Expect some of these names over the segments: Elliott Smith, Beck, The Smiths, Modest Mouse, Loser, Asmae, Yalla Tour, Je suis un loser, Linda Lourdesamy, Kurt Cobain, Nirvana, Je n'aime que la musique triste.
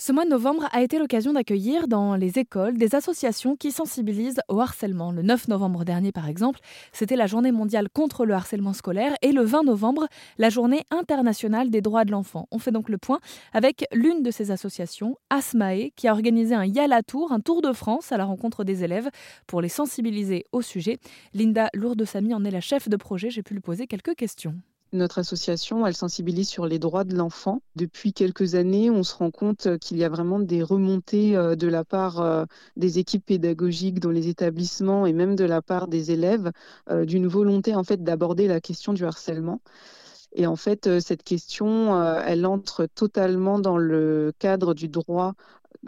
Ce mois de novembre a été l'occasion d'accueillir dans les écoles des associations qui sensibilisent au harcèlement. Le 9 novembre dernier, par exemple, c'était la journée mondiale contre le harcèlement scolaire et le 20 novembre, la journée internationale des droits de l'enfant. On fait donc le point avec l'une de ces associations, Asmae, qui a organisé un Yalla Tour, un tour de France à la rencontre des élèves pour les sensibiliser au sujet. Linda Lourdesamy en est la chef de projet, j'ai pu lui poser quelques questions. Notre association, elle sensibilise sur les droits de l'enfant. Depuis quelques années, on se rend compte qu'il y a vraiment des remontées de la part des équipes pédagogiques dans les établissements et même de la part des élèves d'une volonté en fait d'aborder la question du harcèlement. Et en fait, cette question, elle entre totalement dans le cadre du droit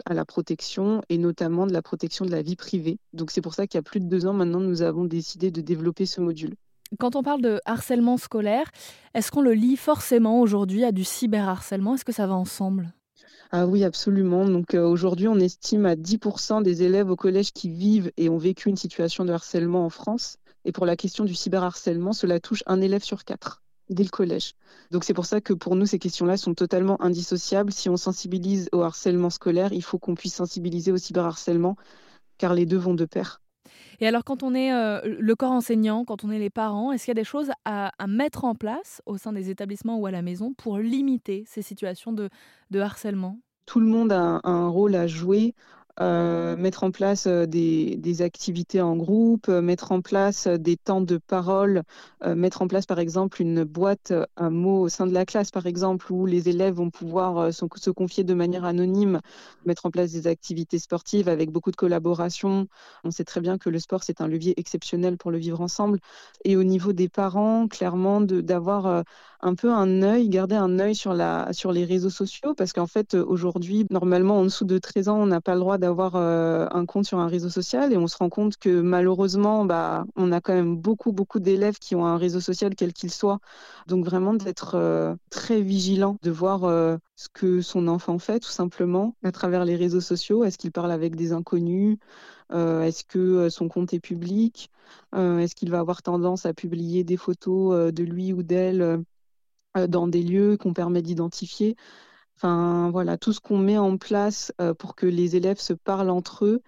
à la protection et notamment de la protection de la vie privée. Donc c'est pour ça qu'il y a plus de 2 ans maintenant, nous avons décidé de développer ce module. Quand on parle de harcèlement scolaire, est-ce qu'on le lie forcément aujourd'hui à du cyberharcèlement ? Est-ce que ça va ensemble ? Ah oui, absolument. Donc aujourd'hui, on estime à 10% des élèves au collège qui vivent et ont vécu une situation de harcèlement en France. Et pour la question du cyberharcèlement, cela touche 1 élève sur 4 dès le collège. Donc c'est pour ça que pour nous, ces questions-là sont totalement indissociables. Si on sensibilise au harcèlement scolaire, il faut qu'on puisse sensibiliser au cyberharcèlement, car les deux vont de pair. Et alors quand on est le corps enseignant, quand on est les parents, est-ce qu'il y a des choses à mettre en place au sein des établissements ou à la maison pour limiter ces situations de harcèlement ? Tout le monde a un rôle à jouer. Mettre en place des activités en groupe, mettre en place des temps de parole, mettre en place par exemple une boîte à mots au sein de la classe par exemple où les élèves vont pouvoir se confier de manière anonyme, mettre en place des activités sportives avec beaucoup de collaboration. On sait très bien que le sport c'est un levier exceptionnel pour le vivre ensemble et au niveau des parents clairement d'avoir un peu un œil, garder un œil sur les réseaux sociaux parce qu'en fait aujourd'hui normalement en dessous de 13 ans on n'a pas le droit d'avoir un compte sur un réseau social et on se rend compte que malheureusement on a quand même beaucoup d'élèves qui ont un réseau social quel qu'il soit, donc vraiment d'être très vigilant, de voir ce que son enfant fait tout simplement à travers les réseaux sociaux. Est-ce qu'il parle avec des inconnus, est-ce que son compte est public, est-ce qu'il va avoir tendance à publier des photos de lui ou d'elle dans des lieux qu'on permet d'identifier. Enfin, voilà, tout ce qu'on met en place pour que les élèves se parlent entre eux,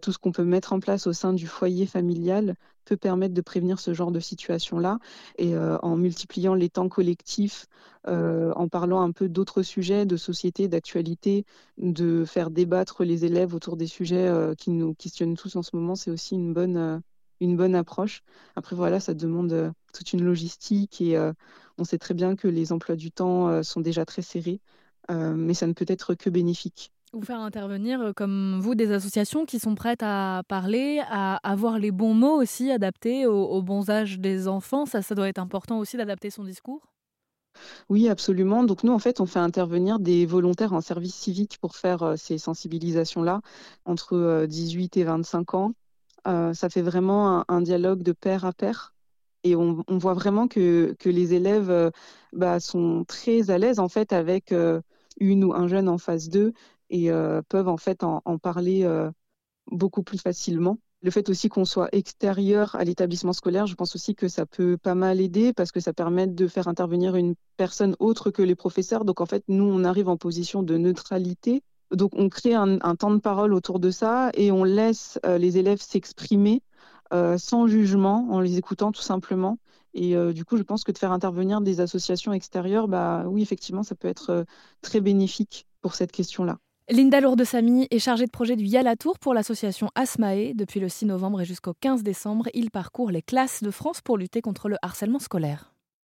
tout ce qu'on peut mettre en place au sein du foyer familial peut permettre de prévenir ce genre de situation-là. Et en multipliant les temps collectifs, en parlant un peu d'autres sujets, de société, d'actualité, de faire débattre les élèves autour des sujets qui nous questionnent tous en ce moment, c'est aussi une bonne approche. Après, voilà, ça demande toute une logistique et on sait très bien que les emplois du temps sont déjà très serrés, mais ça ne peut être que bénéfique. Vous faire intervenir, comme vous, des associations qui sont prêtes à parler, à avoir les bons mots aussi, adaptés aux bons âges des enfants. Ça doit être important aussi d'adapter son discours ? Oui, absolument. Donc nous, en fait, on fait intervenir des volontaires en service civique pour faire ces sensibilisations-là, entre 18 et 25 ans. Ça fait vraiment un dialogue de pair à pair et on voit vraiment que les élèves sont très à l'aise en fait avec une ou un jeune en face d'eux et peuvent en fait en parler beaucoup plus facilement. Le fait aussi qu'on soit extérieur à l'établissement scolaire, je pense aussi que ça peut pas mal aider parce que ça permet de faire intervenir une personne autre que les professeurs. Donc en fait, nous, on arrive en position de neutralité. Donc on crée un temps de parole autour de ça et on laisse les élèves s'exprimer sans jugement, en les écoutant tout simplement. Et du coup, je pense que de faire intervenir des associations extérieures, oui, effectivement, ça peut être très bénéfique pour cette question-là. Linda Lourdesamy est chargée de projet du Yalla Tour pour l'association Asmae. Depuis le 6 novembre et jusqu'au 15 décembre, il parcourt les classes de France pour lutter contre le harcèlement scolaire.